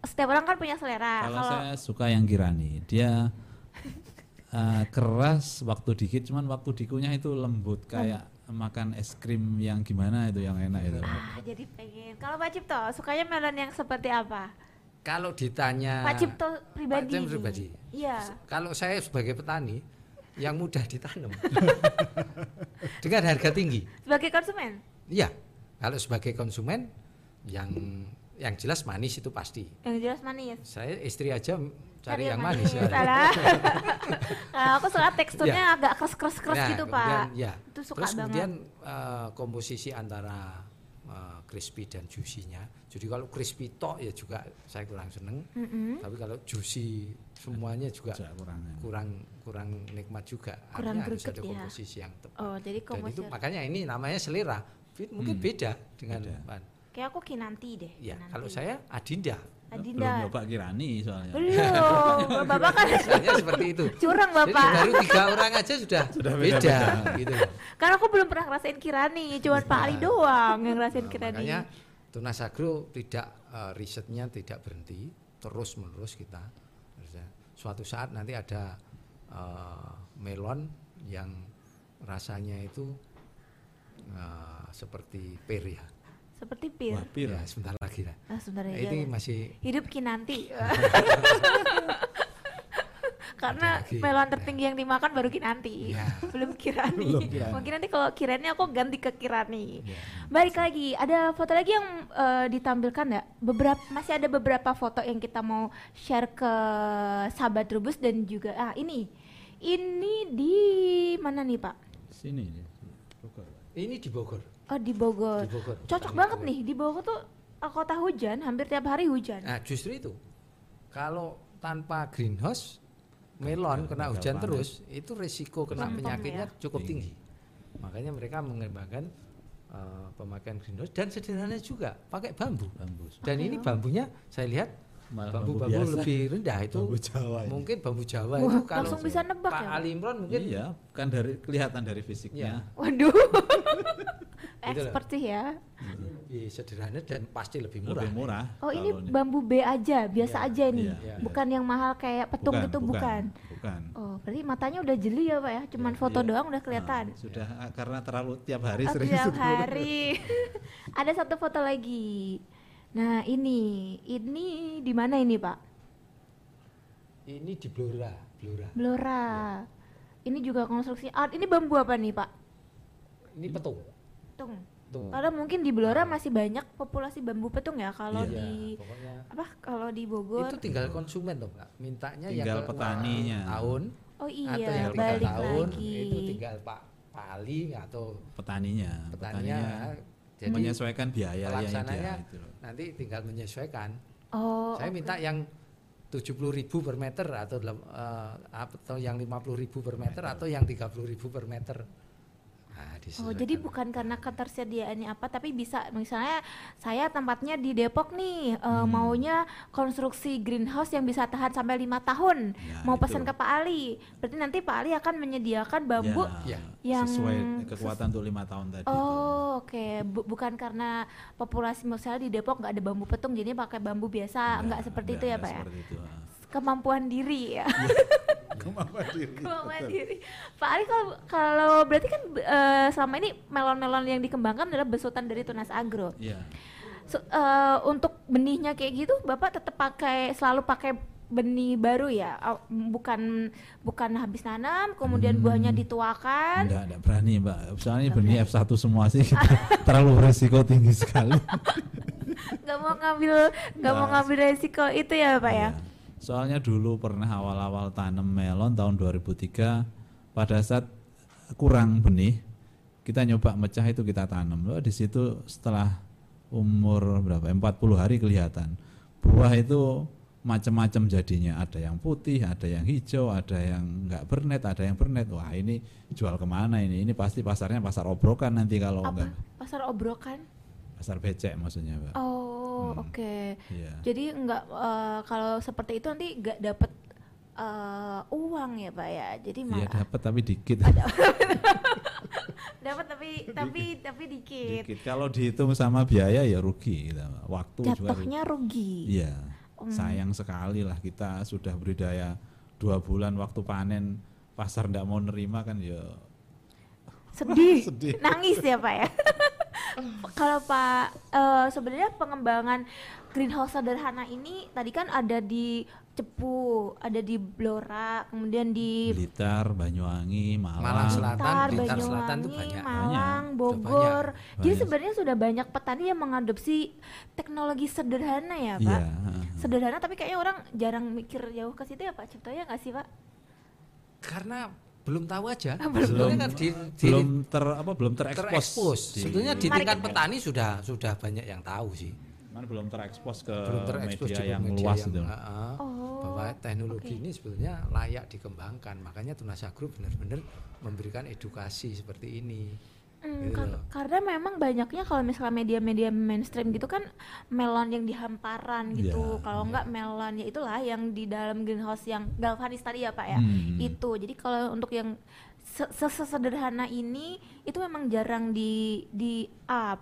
Setiap orang kan punya selera. Kalau saya suka yang Kirani, dia keras waktu dikit, cuman waktu dikunyah itu lembut kayak makan es krim yang gimana itu yang enak itu. Ah, jadi pengen. Kalau Pak Cipto sukanya melon yang seperti apa? Kalau ditanya Pak Cipto pribadi. Iya. Kalau saya sebagai petani yang mudah ditanam dengan harga tinggi. Sebagai konsumen? Iya. Kalau sebagai konsumen yang jelas manis itu pasti. Yang jelas manis. Saya istri aja cari yang manis. Salah. Kalau aku suka teksturnya agak keras-keras gitu Pak. Ya. Itu suka terus banget. Kemudian komposisi antara crispy dan juicy-nya. Jadi kalau crispy tok ya juga saya kurang seneng. Tapi kalau juicy semuanya juga kurang nikmat juga. Artinya harus ada komposisi yang tepat. Oh, jadi komposisi. Dan itu makanya ini namanya selera. Mungkin beda dengan kayak aku Kinanti deh. Ya, Kinanti. Kalau saya Adinda. Belum nyoba Kirani soalnya. Belum. Bapak kan soalnya seperti itu. Curang Bapak. Jadi baru 3 orang aja sudah beda gitu. Karena aku belum pernah ngerasain Kirani, cuma Pak Ali doang yang ngerasain Kirani. Makanya Tunas Agro tidak risetnya tidak berhenti, terus-menerus kita. Suatu saat nanti ada melon yang rasanya itu seperti pir ya. Seperti pir. Wah, pir. Ya, sebentar lagi lah. Oh, itu masih hidup Kinanti. Karena melon tertinggi yang dimakan baru Kinanti, belum Kirani. Mungkin nanti kalau Kirani aku ganti ke Kirani. Balik lagi, ada foto lagi yang ditampilkan ya? Masih ada beberapa foto yang kita mau share ke sahabat Trubus dan juga ini di mana nih Pak? Sini nih. Ini di Bogor. Oh, di Bogor. Cocok banget nih, di Bogor tuh kota hujan, hampir tiap hari hujan. Nah, justru itu. Kalau tanpa greenhouse, melon kena hujan terus, itu risiko kena penyakitnya cukup tinggi. Makanya mereka mengembangkan pemakaian greenhouse dan sederhana juga, pakai bambu. Dan ini bambunya saya lihat bambu lebih rendah itu. Bambu Jawa. Mungkin bambu Jawa itu kalau langsung bisa nebak Pak Ali Imron mungkin. Iya, kan kelihatan dari fisiknya. Waduh. Expert sih ya. lebih sederhana dan pasti lebih murah. Lebih murah. Oh, ini bambu B aja, biasa aja ini. Iya. Bukan yang mahal kayak petung gitu, bukan. Oh, berarti matanya udah jeli ya, Pak ya? Cuman foto doang udah kelihatan. Nah, sudah karena terlalu tiap hari sering tiap hari. Ada satu foto lagi. Nah, ini di mana ini, Pak? Ini di Blora. Ya. Ini juga konstruksi art. Ini bambu apa nih, Pak? Ini petung. Karena mungkin di Blora masih banyak populasi bambu petung ya, kalau di kalau di Bogor itu tinggal konsumen dong, Pak. Mintanya tinggal yang petaninya tahun. Oh iya, atau yang balik tahun, lagi. Itu tinggal Pak Pali atau petaninya jadi menyesuaikan biaya yang dia itu. Nanti tinggal menyesuaikan. Oh. Saya minta yang 70.000 per meter atau yang 50.000 per meter atau yang 30.000 per meter. Nah, jadi bukan karena ketersediaannya apa, tapi bisa misalnya saya tempatnya di Depok nih, maunya konstruksi greenhouse yang bisa tahan sampai 5 tahun, mau pesan ke Pak Ali, berarti nanti Pak Ali akan menyediakan bambu yang sesuai kekuatan untuk 5 tahun tadi. Oh oke. Bukan karena populasi misalnya di Depok nggak ada bambu petung, jadi pakai bambu biasa, nggak seperti itu ya Pak ya? Itu, kemampuan diri ya. Kemampuan diri. Pak Ali kalau berarti kan selama ini melon-melon yang dikembangkan adalah besutan dari Tunas Agro. Yeah. Untuk benihnya kayak gitu, Bapak tetap selalu pakai benih baru ya, bukan habis nanam kemudian buahnya dituakan. Enggak berani Mbak. Soalnya benih F1 semua sih terlalu beresiko tinggi sekali. Nggak mau ngambil resiko itu ya Pak ya. Soalnya dulu pernah awal-awal tanam melon tahun 2003, pada saat kurang benih kita nyoba mecah itu kita tanam. Di situ setelah umur 40 hari kelihatan buah itu macam-macam jadinya, ada yang putih, ada yang hijau, ada yang enggak bernet, ada yang bernet. Wah, ini jual kemana ini? Ini pasti pasarnya pasar obrokan nanti kalau enggak. Pasar obrokan? Pasar becek maksudnya, Pak. Oke. Yeah. Jadi enggak kalau seperti itu nanti enggak dapat uang ya Pak ya. Jadi malah dapat tapi dikit. Dapat tapi dikit. Kalau dihitung sama biaya ya rugi gitu. Waktu jatuhnya rugi. Iya. Sayang sekali lah, kita sudah berdaya 2 bulan, waktu panen pasar enggak mau nerima kan ya. Sedih. Nangis ya Pak ya. Kalau Pak, sebenarnya pengembangan greenhouse sederhana ini tadi kan ada di Cepu, ada di Blora, kemudian di Blitar, Banyuwangi, Malang Selatan, Blitar Selatan itu banyak, Malang, Bogor. Banyak. Jadi sebenarnya sudah banyak petani yang mengadopsi teknologi sederhana ya Pak. Ya. Sederhana tapi kayaknya orang jarang mikir jauh ke situ ya Pak Cipto, ya nggak sih Pak? Karena belum tahu aja, belum terekspos. Sebetulnya di tingkat petani sudah banyak yang tahu sih. Cuman belum terekspos ke media yang luas itu. Bahwa teknologi ini sebetulnya layak dikembangkan. Makanya Tunas Agro benar-benar memberikan edukasi seperti ini. Karena memang banyaknya kalau misalnya media-media mainstream gitu kan melon yang di hamparan gitu, kalau enggak melon ya itulah yang di dalam greenhouse yang galvanis tadi ya Pak ya. Itu jadi kalau untuk yang sesederhana ini itu memang jarang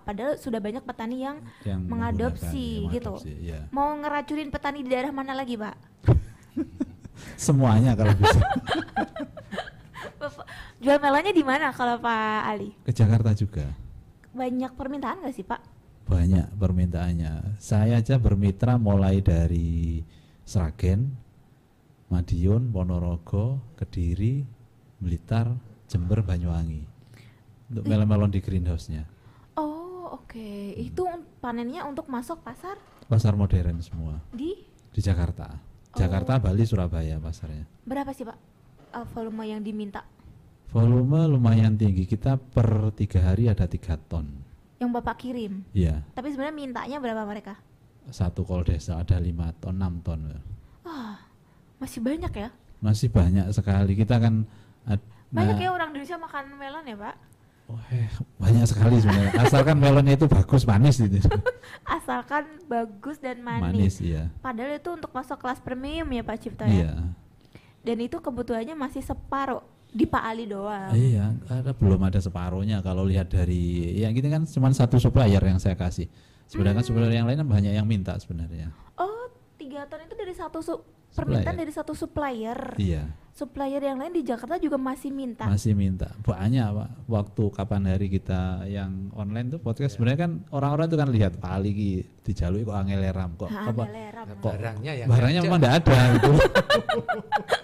padahal sudah banyak petani yang mengadopsi gitu. Mau ngeracunin petani di daerah mana lagi Pak? Semuanya kalau bisa. Jual melonnya di mana kalau Pak Ali? Ke Jakarta juga. Banyak permintaan nggak sih Pak? Banyak permintaannya. Saya aja bermitra mulai dari Sragen, Madiun, Ponorogo, Kediri, Blitar, Jember, Banyuwangi. Untuk melon-melon di greenhouse-nya. Oh oke. Itu panennya untuk masuk pasar? Pasar modern semua. Di Jakarta. Jakarta, Bali, Surabaya pasarnya. Berapa sih Pak volume yang diminta? Volume lumayan tinggi, kita per 3 hari ada 3 ton. Yang Bapak kirim? Iya. Tapi sebenarnya mintanya berapa mereka? 1 kol desa ada 5 ton, 6 ton. Masih banyak ya? Masih banyak sekali, kita kan banyak ya orang Indonesia makan melon ya Pak? Banyak sekali sebenarnya, asalkan melonnya itu bagus, manis gitu. Asalkan bagus dan manis. Iya. Padahal itu untuk masuk kelas premium ya Pak Cipto ya? Iya. Dan itu kebutuhannya masih separuh. di Pak Ali doang. Iya, belum ada separuhnya kalau lihat dari yang gitu kan cuma satu supplier yang saya kasih. Sebenarnya kan supplier yang lain banyak yang minta sebenarnya. Oh, 3 ton itu dari satu permintaan dari satu supplier. Iya. Supplier yang lain di Jakarta juga masih minta. Masih minta. Banyak, Pak. Waktu kapan hari kita yang online tuh podcast sebenarnya kan orang-orang tuh kan lihat Pak Ali di Jalui kok angeleram kok. Angeleram. Kok barangnya memang enggak ada gitu.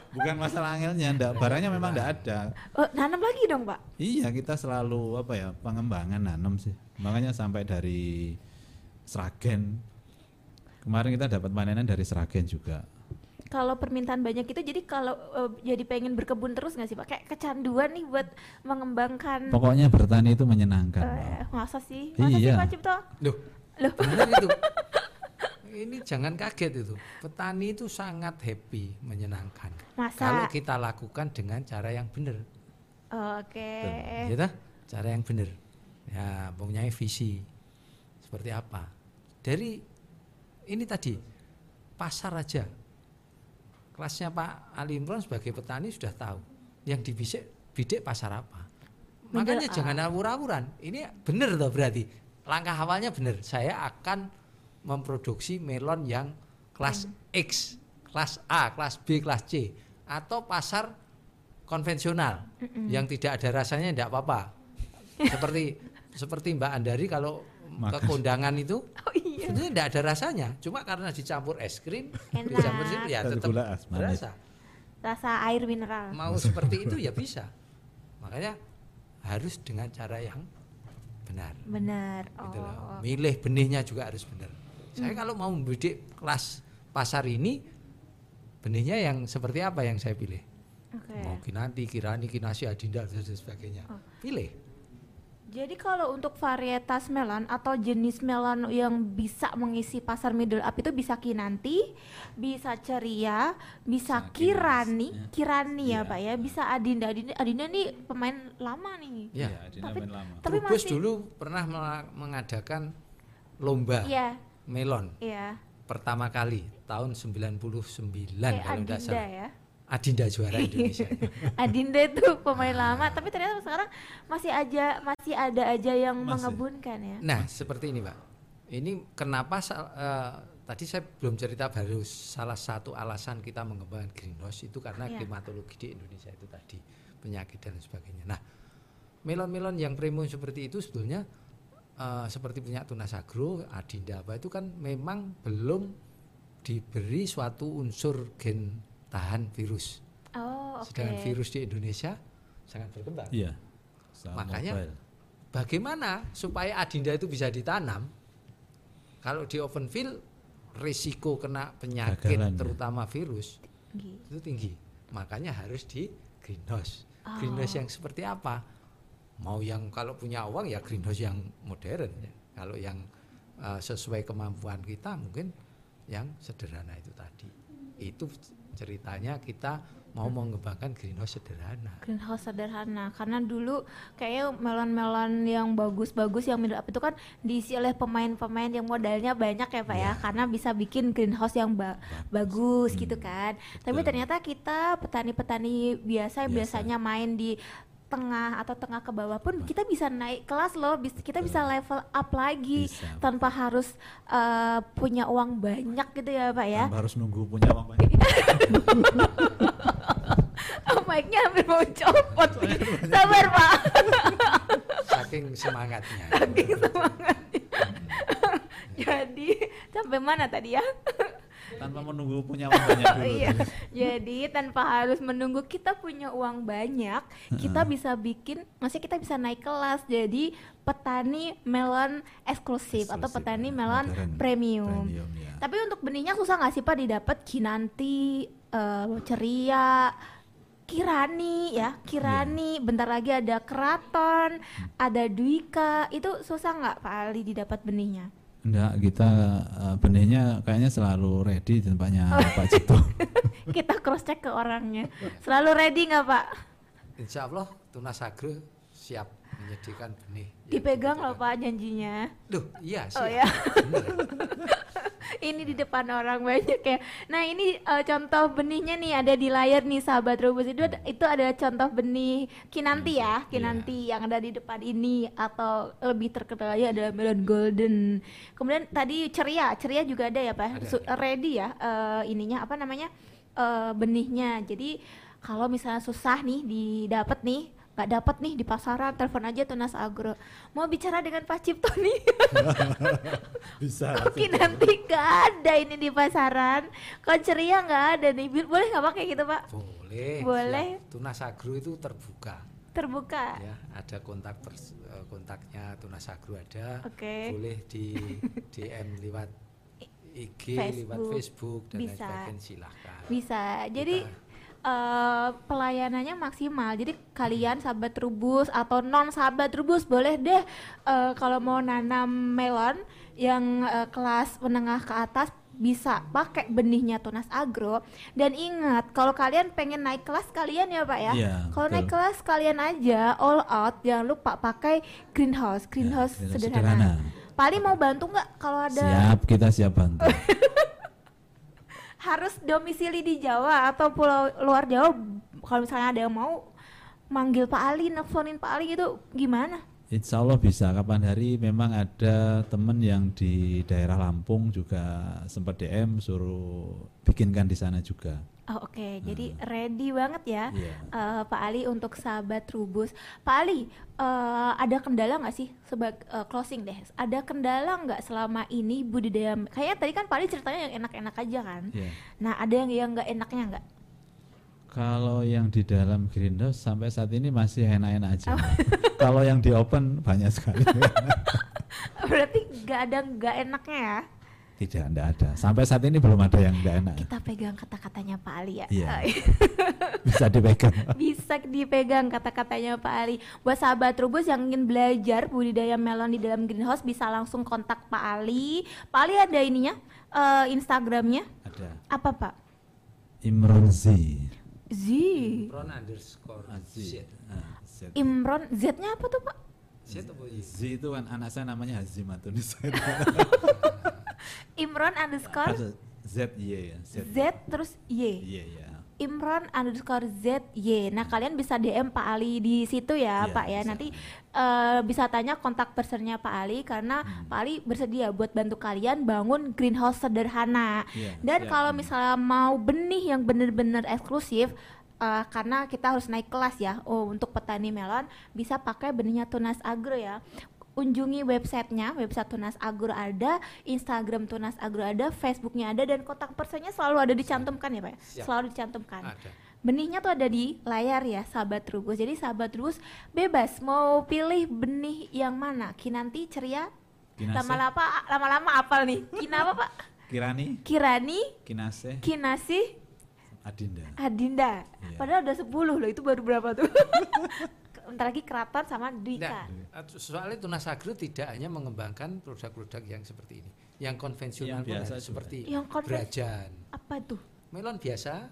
Bukan masalah angelnya, barangnya memang enggak ada. Oh, nanam lagi dong, Pak? Iya, kita selalu apa ya, pengembangan nanam sih. Makanya sampai dari Sragen. Kemarin kita dapat panenan dari Sragen juga. Kalau permintaan banyak itu, jadi kalau jadi pengen berkebun terus nggak sih Pak? Kayak kecanduan nih buat mengembangkan. Pokoknya bertani itu menyenangkan. Masa sih? Masa iya. Sih Pak Cipto? Loh. Benar itu. Ini jangan kaget itu. Petani itu sangat happy, menyenangkan. Masa? Kalau kita lakukan dengan cara yang benar. Oke. Gitu? Cara yang benar. Ya, mempunyai visi. Seperti apa? Dari ini tadi pasar aja. Kelasnya Pak Ali Imron sebagai petani sudah tahu yang dibidik pasar apa. Makanya jangan awur-awuran. Ini benar toh berarti. Langkah awalnya benar. Saya akan memproduksi melon yang kelas X, kelas A, kelas B, kelas C atau pasar konvensional yang tidak ada rasanya tidak apa-apa. seperti Mbak Andari kalau ke kondangan itu. Oh, iya. Sebenarnya tidak ada rasanya, cuma karena dicampur es krim, enak. Dicampur es krim ya tetap berasa. Rasa air mineral. Mau seperti itu ya bisa. Makanya harus dengan cara yang benar. Benar. Gitu loh. Milih benihnya juga harus benar. Saya kalau mau membidik kelas pasar ini, benihnya yang seperti apa yang saya pilih? Okay. Mau Kinanti, Kirani, Kinasi, Adinda dan sebagainya. Oh. Pilih. Jadi kalau untuk varietas melon atau jenis melon yang bisa mengisi pasar middle up itu bisa Kinanti, bisa Ceria, bisa Kirani ya Pak ya, bisa Adinda nih pemain lama nih. Iya, Adinda pemain lama. Tapi Trubus masih dulu pernah mengadakan lomba melon. Iya. Pertama kali tahun 99 kalau enggak salah. Adinda ya. Adinda juara Indonesia. Adinda itu pemain lama, tapi ternyata sekarang masih ada aja yang mengebunkan ya. Nah, seperti ini, Pak. Ini kenapa tadi saya belum cerita baru salah satu alasan kita mengembangkan greenhouse itu karena klimatologi di Indonesia itu tadi, penyakit dan sebagainya. Nah, melon-melon yang premium seperti itu sebetulnya seperti punya Tunas Agro, Adinda apa itu kan memang belum diberi suatu unsur gen tahan virus. Oh, okay. Sedangkan virus di Indonesia sangat berkembang. Iya. Makanya mobile. Bagaimana supaya Adinda itu bisa ditanam? Kalau di open field risiko kena penyakit Gagalan, terutama virus itu tinggi. Makanya harus di greenhouse. Oh. Greenhouse yang seperti apa? Mau yang kalau punya uang ya greenhouse yang modern. Kalau yang sesuai kemampuan kita mungkin yang sederhana itu tadi. Itu ceritanya kita mau mengembangkan greenhouse sederhana. Greenhouse sederhana karena dulu kayaknya melon-melon yang bagus-bagus yang middle up itu kan diisi oleh pemain-pemain yang modalnya banyak ya Pak ya, karena bisa bikin greenhouse yang bagus gitu kan. Betul. Tapi ternyata kita petani-petani biasa yang biasanya main di tengah atau tengah ke bawah pun kita bisa naik kelas loh, kita bisa level up lagi tanpa harus punya uang banyak gitu ya Pak ya. Tanpa harus nunggu punya uang banyak. Oh mic-nya hampir mau copot. Sabar Pak. Saking semangatnya. Jadi sampai mana tadi ya? Tanpa menunggu punya uang banyak dulu. Iya. Jadi tanpa harus menunggu kita punya uang banyak, kita bisa bikin, maksudnya kita bisa naik kelas jadi petani melon eksklusif atau petani melon premium ya. Tapi untuk benihnya susah nggak sih Pak didapat? Kinanti, Ceria, Kirani, bentar lagi ada Keraton, ada Dwika, itu susah nggak Pak Ali didapat benihnya? Enggak, kita benihnya kayaknya selalu ready di tempatnya Pak Cipto. Kita cross check ke orangnya. Selalu ready nggak Pak? Insya Allah Tunas Agro siap menyediakan benih. Dipegang loh Pak janjinya. Loh iya siap. Oh, ya. ini di depan orang banyak ya. Nah ini contoh benihnya nih ada di layar nih sahabat Trubus, itu adalah contoh benih Kinanti ya, Kinanti yang ada di depan ini atau lebih terkenalnya adalah melon golden. Kemudian tadi ceria juga ada ya Pak, ready ya ininya apa namanya benihnya. Jadi kalau misalnya susah nih didapat nih, gak dapat nih di pasaran, telepon aja Tunas Agro. Mau bicara dengan Pak Cipto nih. Bisa. Kok nanti gak ada ini di pasaran. Kok ceria gak ada nih. Boleh gak pakai gitu Pak? Boleh. Ya, Tunas Agro itu terbuka. Ya, ada kontak kontaknya Tunas Agro ada. Okay. Boleh di DM lewat IG, lewat Facebook dan lain sebagainya, silahkan. Bisa. Jadi pelayanannya maksimal. Jadi kalian sahabat Trubus atau non sahabat Trubus boleh deh kalau mau nanam melon yang kelas menengah ke atas bisa pakai benihnya Tunas Agro. Dan ingat kalau kalian pengen naik kelas kalian ya Pak ya. Yeah, kalau naik kelas kalian aja all out, jangan lupa pakai greenhouse yeah, sederhana. Paling mau bantu nggak kalau ada? Siap, kita siap bantu. Harus domisili di Jawa atau pulau luar Jawa? Kalau misalnya ada yang mau manggil Pak Ali, nelfonin Pak Ali gitu gimana? Insya Allah bisa, kapan hari memang ada temen yang di daerah Lampung juga sempat DM suruh bikinkan di sana juga. Oh oke, jadi ready banget ya Pak Ali untuk sahabat Trubus. Pak Ali, ada kendala nggak sih sebagai closing deh? Ada kendala nggak selama ini budidaya? Kayaknya tadi kan Pak Ali ceritanya yang enak-enak aja kan? Yeah. Nah ada yang nggak enaknya nggak? Kalau yang di dalam greenhouse sampai saat ini masih enak-enak aja. Kalau yang di open banyak sekali. Berarti nggak ada nggak enaknya ya? Tidak, enggak ada. Sampai saat ini belum ada yang enggak enak. Kita pegang kata-katanya Pak Ali ya. Yeah. Bisa dipegang kata-katanya Pak Ali. Buat sahabat Trubus yang ingin belajar budidaya melon di dalam greenhouse bisa langsung kontak Pak Ali. Pak Ali ada ininya, Instagramnya? Ada. Apa Pak? Imron Imron underscore ZY. Imron Z-nya apa tuh Pak? Z itu kan anak saya namanya Hazimatun Nisa. Imron underscore ZY ya. Z terus Y. Iya ya. Imron underscore ZY. Nah kalian bisa DM Pak Ali di situ ya Pak ya. Bisa. Nanti bisa tanya kontak personnya Pak Ali karena Pak Ali bersedia buat bantu kalian bangun greenhouse sederhana. Dan kalau misalnya mau benih yang benar-benar eksklusif, karena kita harus naik kelas ya. Oh untuk petani melon bisa pakai benihnya Tunas Agro ya. Kunjungi websitenya, website Tunas Agro ada, Instagram Tunas Agro ada, Facebooknya ada, dan kontak personnya selalu ada dicantumkan ya Pak? Siap. Selalu dicantumkan. Ada. Benihnya tuh ada di layar ya sahabat Trubus. Jadi sahabat Trubus bebas mau pilih benih yang mana. Kinanti, ceria, lama-lama apal nih. Kinapa Pak? Kirani. Kinasi. Adinda. Yeah. Padahal ada 10 loh, itu baru berapa tuh? Bentar lagi Keraton sama Dwika. Soalnya Tunas Agro tidak hanya mengembangkan produk-produk yang seperti ini, yang konvensional pun ada seperti berajan. Apa tuh? Melon biasa,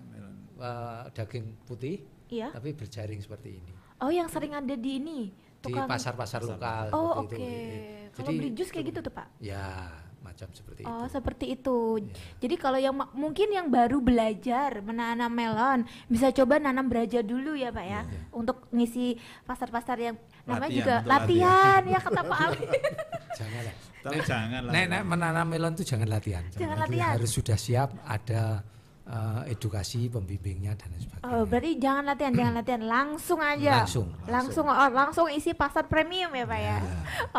daging putih, tapi berjaring seperti ini. Oh, yang sering ada di ini? Tukang di pasar-pasar lokal. Oh, oke. Kalau beli jus kayak gitu tuh Pak? Ya, macam seperti itu. Oh, seperti itu. Yeah. Jadi kalau yang mungkin yang baru belajar menanam melon, bisa coba nanam beraja dulu ya, Pak ya. Yeah. Untuk ngisi pasar-pasar yang namanya juga latihan ya kata Pak Ali. Janganlah. Janganlah. Nenek menanam melon itu jangan latihan. Jangan latihan. Harus sudah siap ada edukasi pembimbingnya dan sebagainya. Oh, berarti jangan latihan, langsung isi pasar premium ya Pak ya.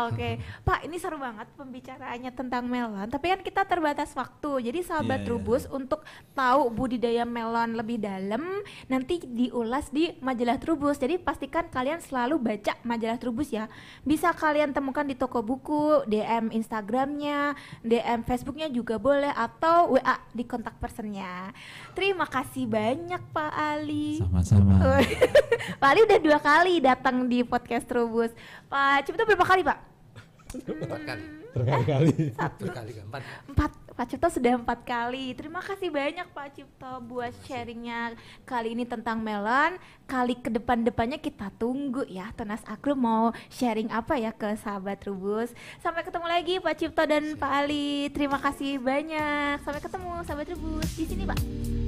Oke. Pak, ini seru banget pembicaraannya tentang melon, tapi kan kita terbatas waktu. Jadi sahabat Trubus untuk tahu budidaya melon lebih dalam nanti diulas di majalah Trubus. Jadi pastikan kalian selalu baca majalah Trubus ya. Bisa kalian temukan di toko buku, DM Instagramnya, DM Facebooknya juga boleh, atau WA di kontak personnya. Terima kasih banyak Pak Ali. Sama-sama. Pak Ali udah 2 kali datang di podcast Trubus. Pak Cipto berapa kali Pak? 4 kali. 4 kali. 4 Pak Cipto sudah 4 kali. Terima kasih banyak Pak Cipto buat sharingnya kali ini tentang melon. Kali ke depan-depannya kita tunggu ya Tunas Agro mau sharing apa ya ke sahabat Trubus. Sampai ketemu lagi Pak Cipto dan Pak Ali. Terima kasih banyak. Sampai ketemu sahabat Trubus di sini Pak.